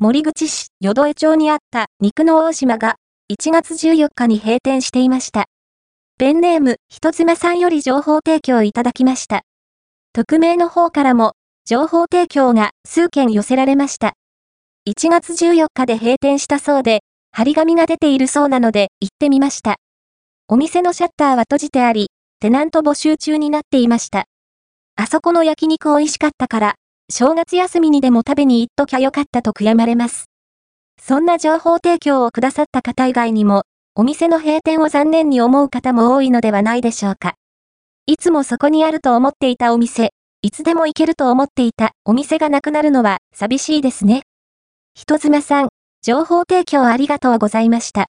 守口市淀江町にあった肉の大島が1月14日に閉店していました。ペンネーム人妻さんより情報提供いただきました。匿名の方からも情報提供が数件寄せられました。1月14日で閉店したそうで、張り紙が出ているそうなので行ってみました。お店のシャッターは閉じてあり、テナント募集中になっていました。あそこの焼肉美味しかったから、正月休みにでも食べに行っときゃよかったと悔やまれます。そんな情報提供をくださった方以外にも、お店の閉店を残念に思う方も多いのではないでしょうか。いつもそこにあると思っていたお店、いつでも行けると思っていたお店がなくなるのは寂しいですね。人妻さん、情報提供ありがとうございました。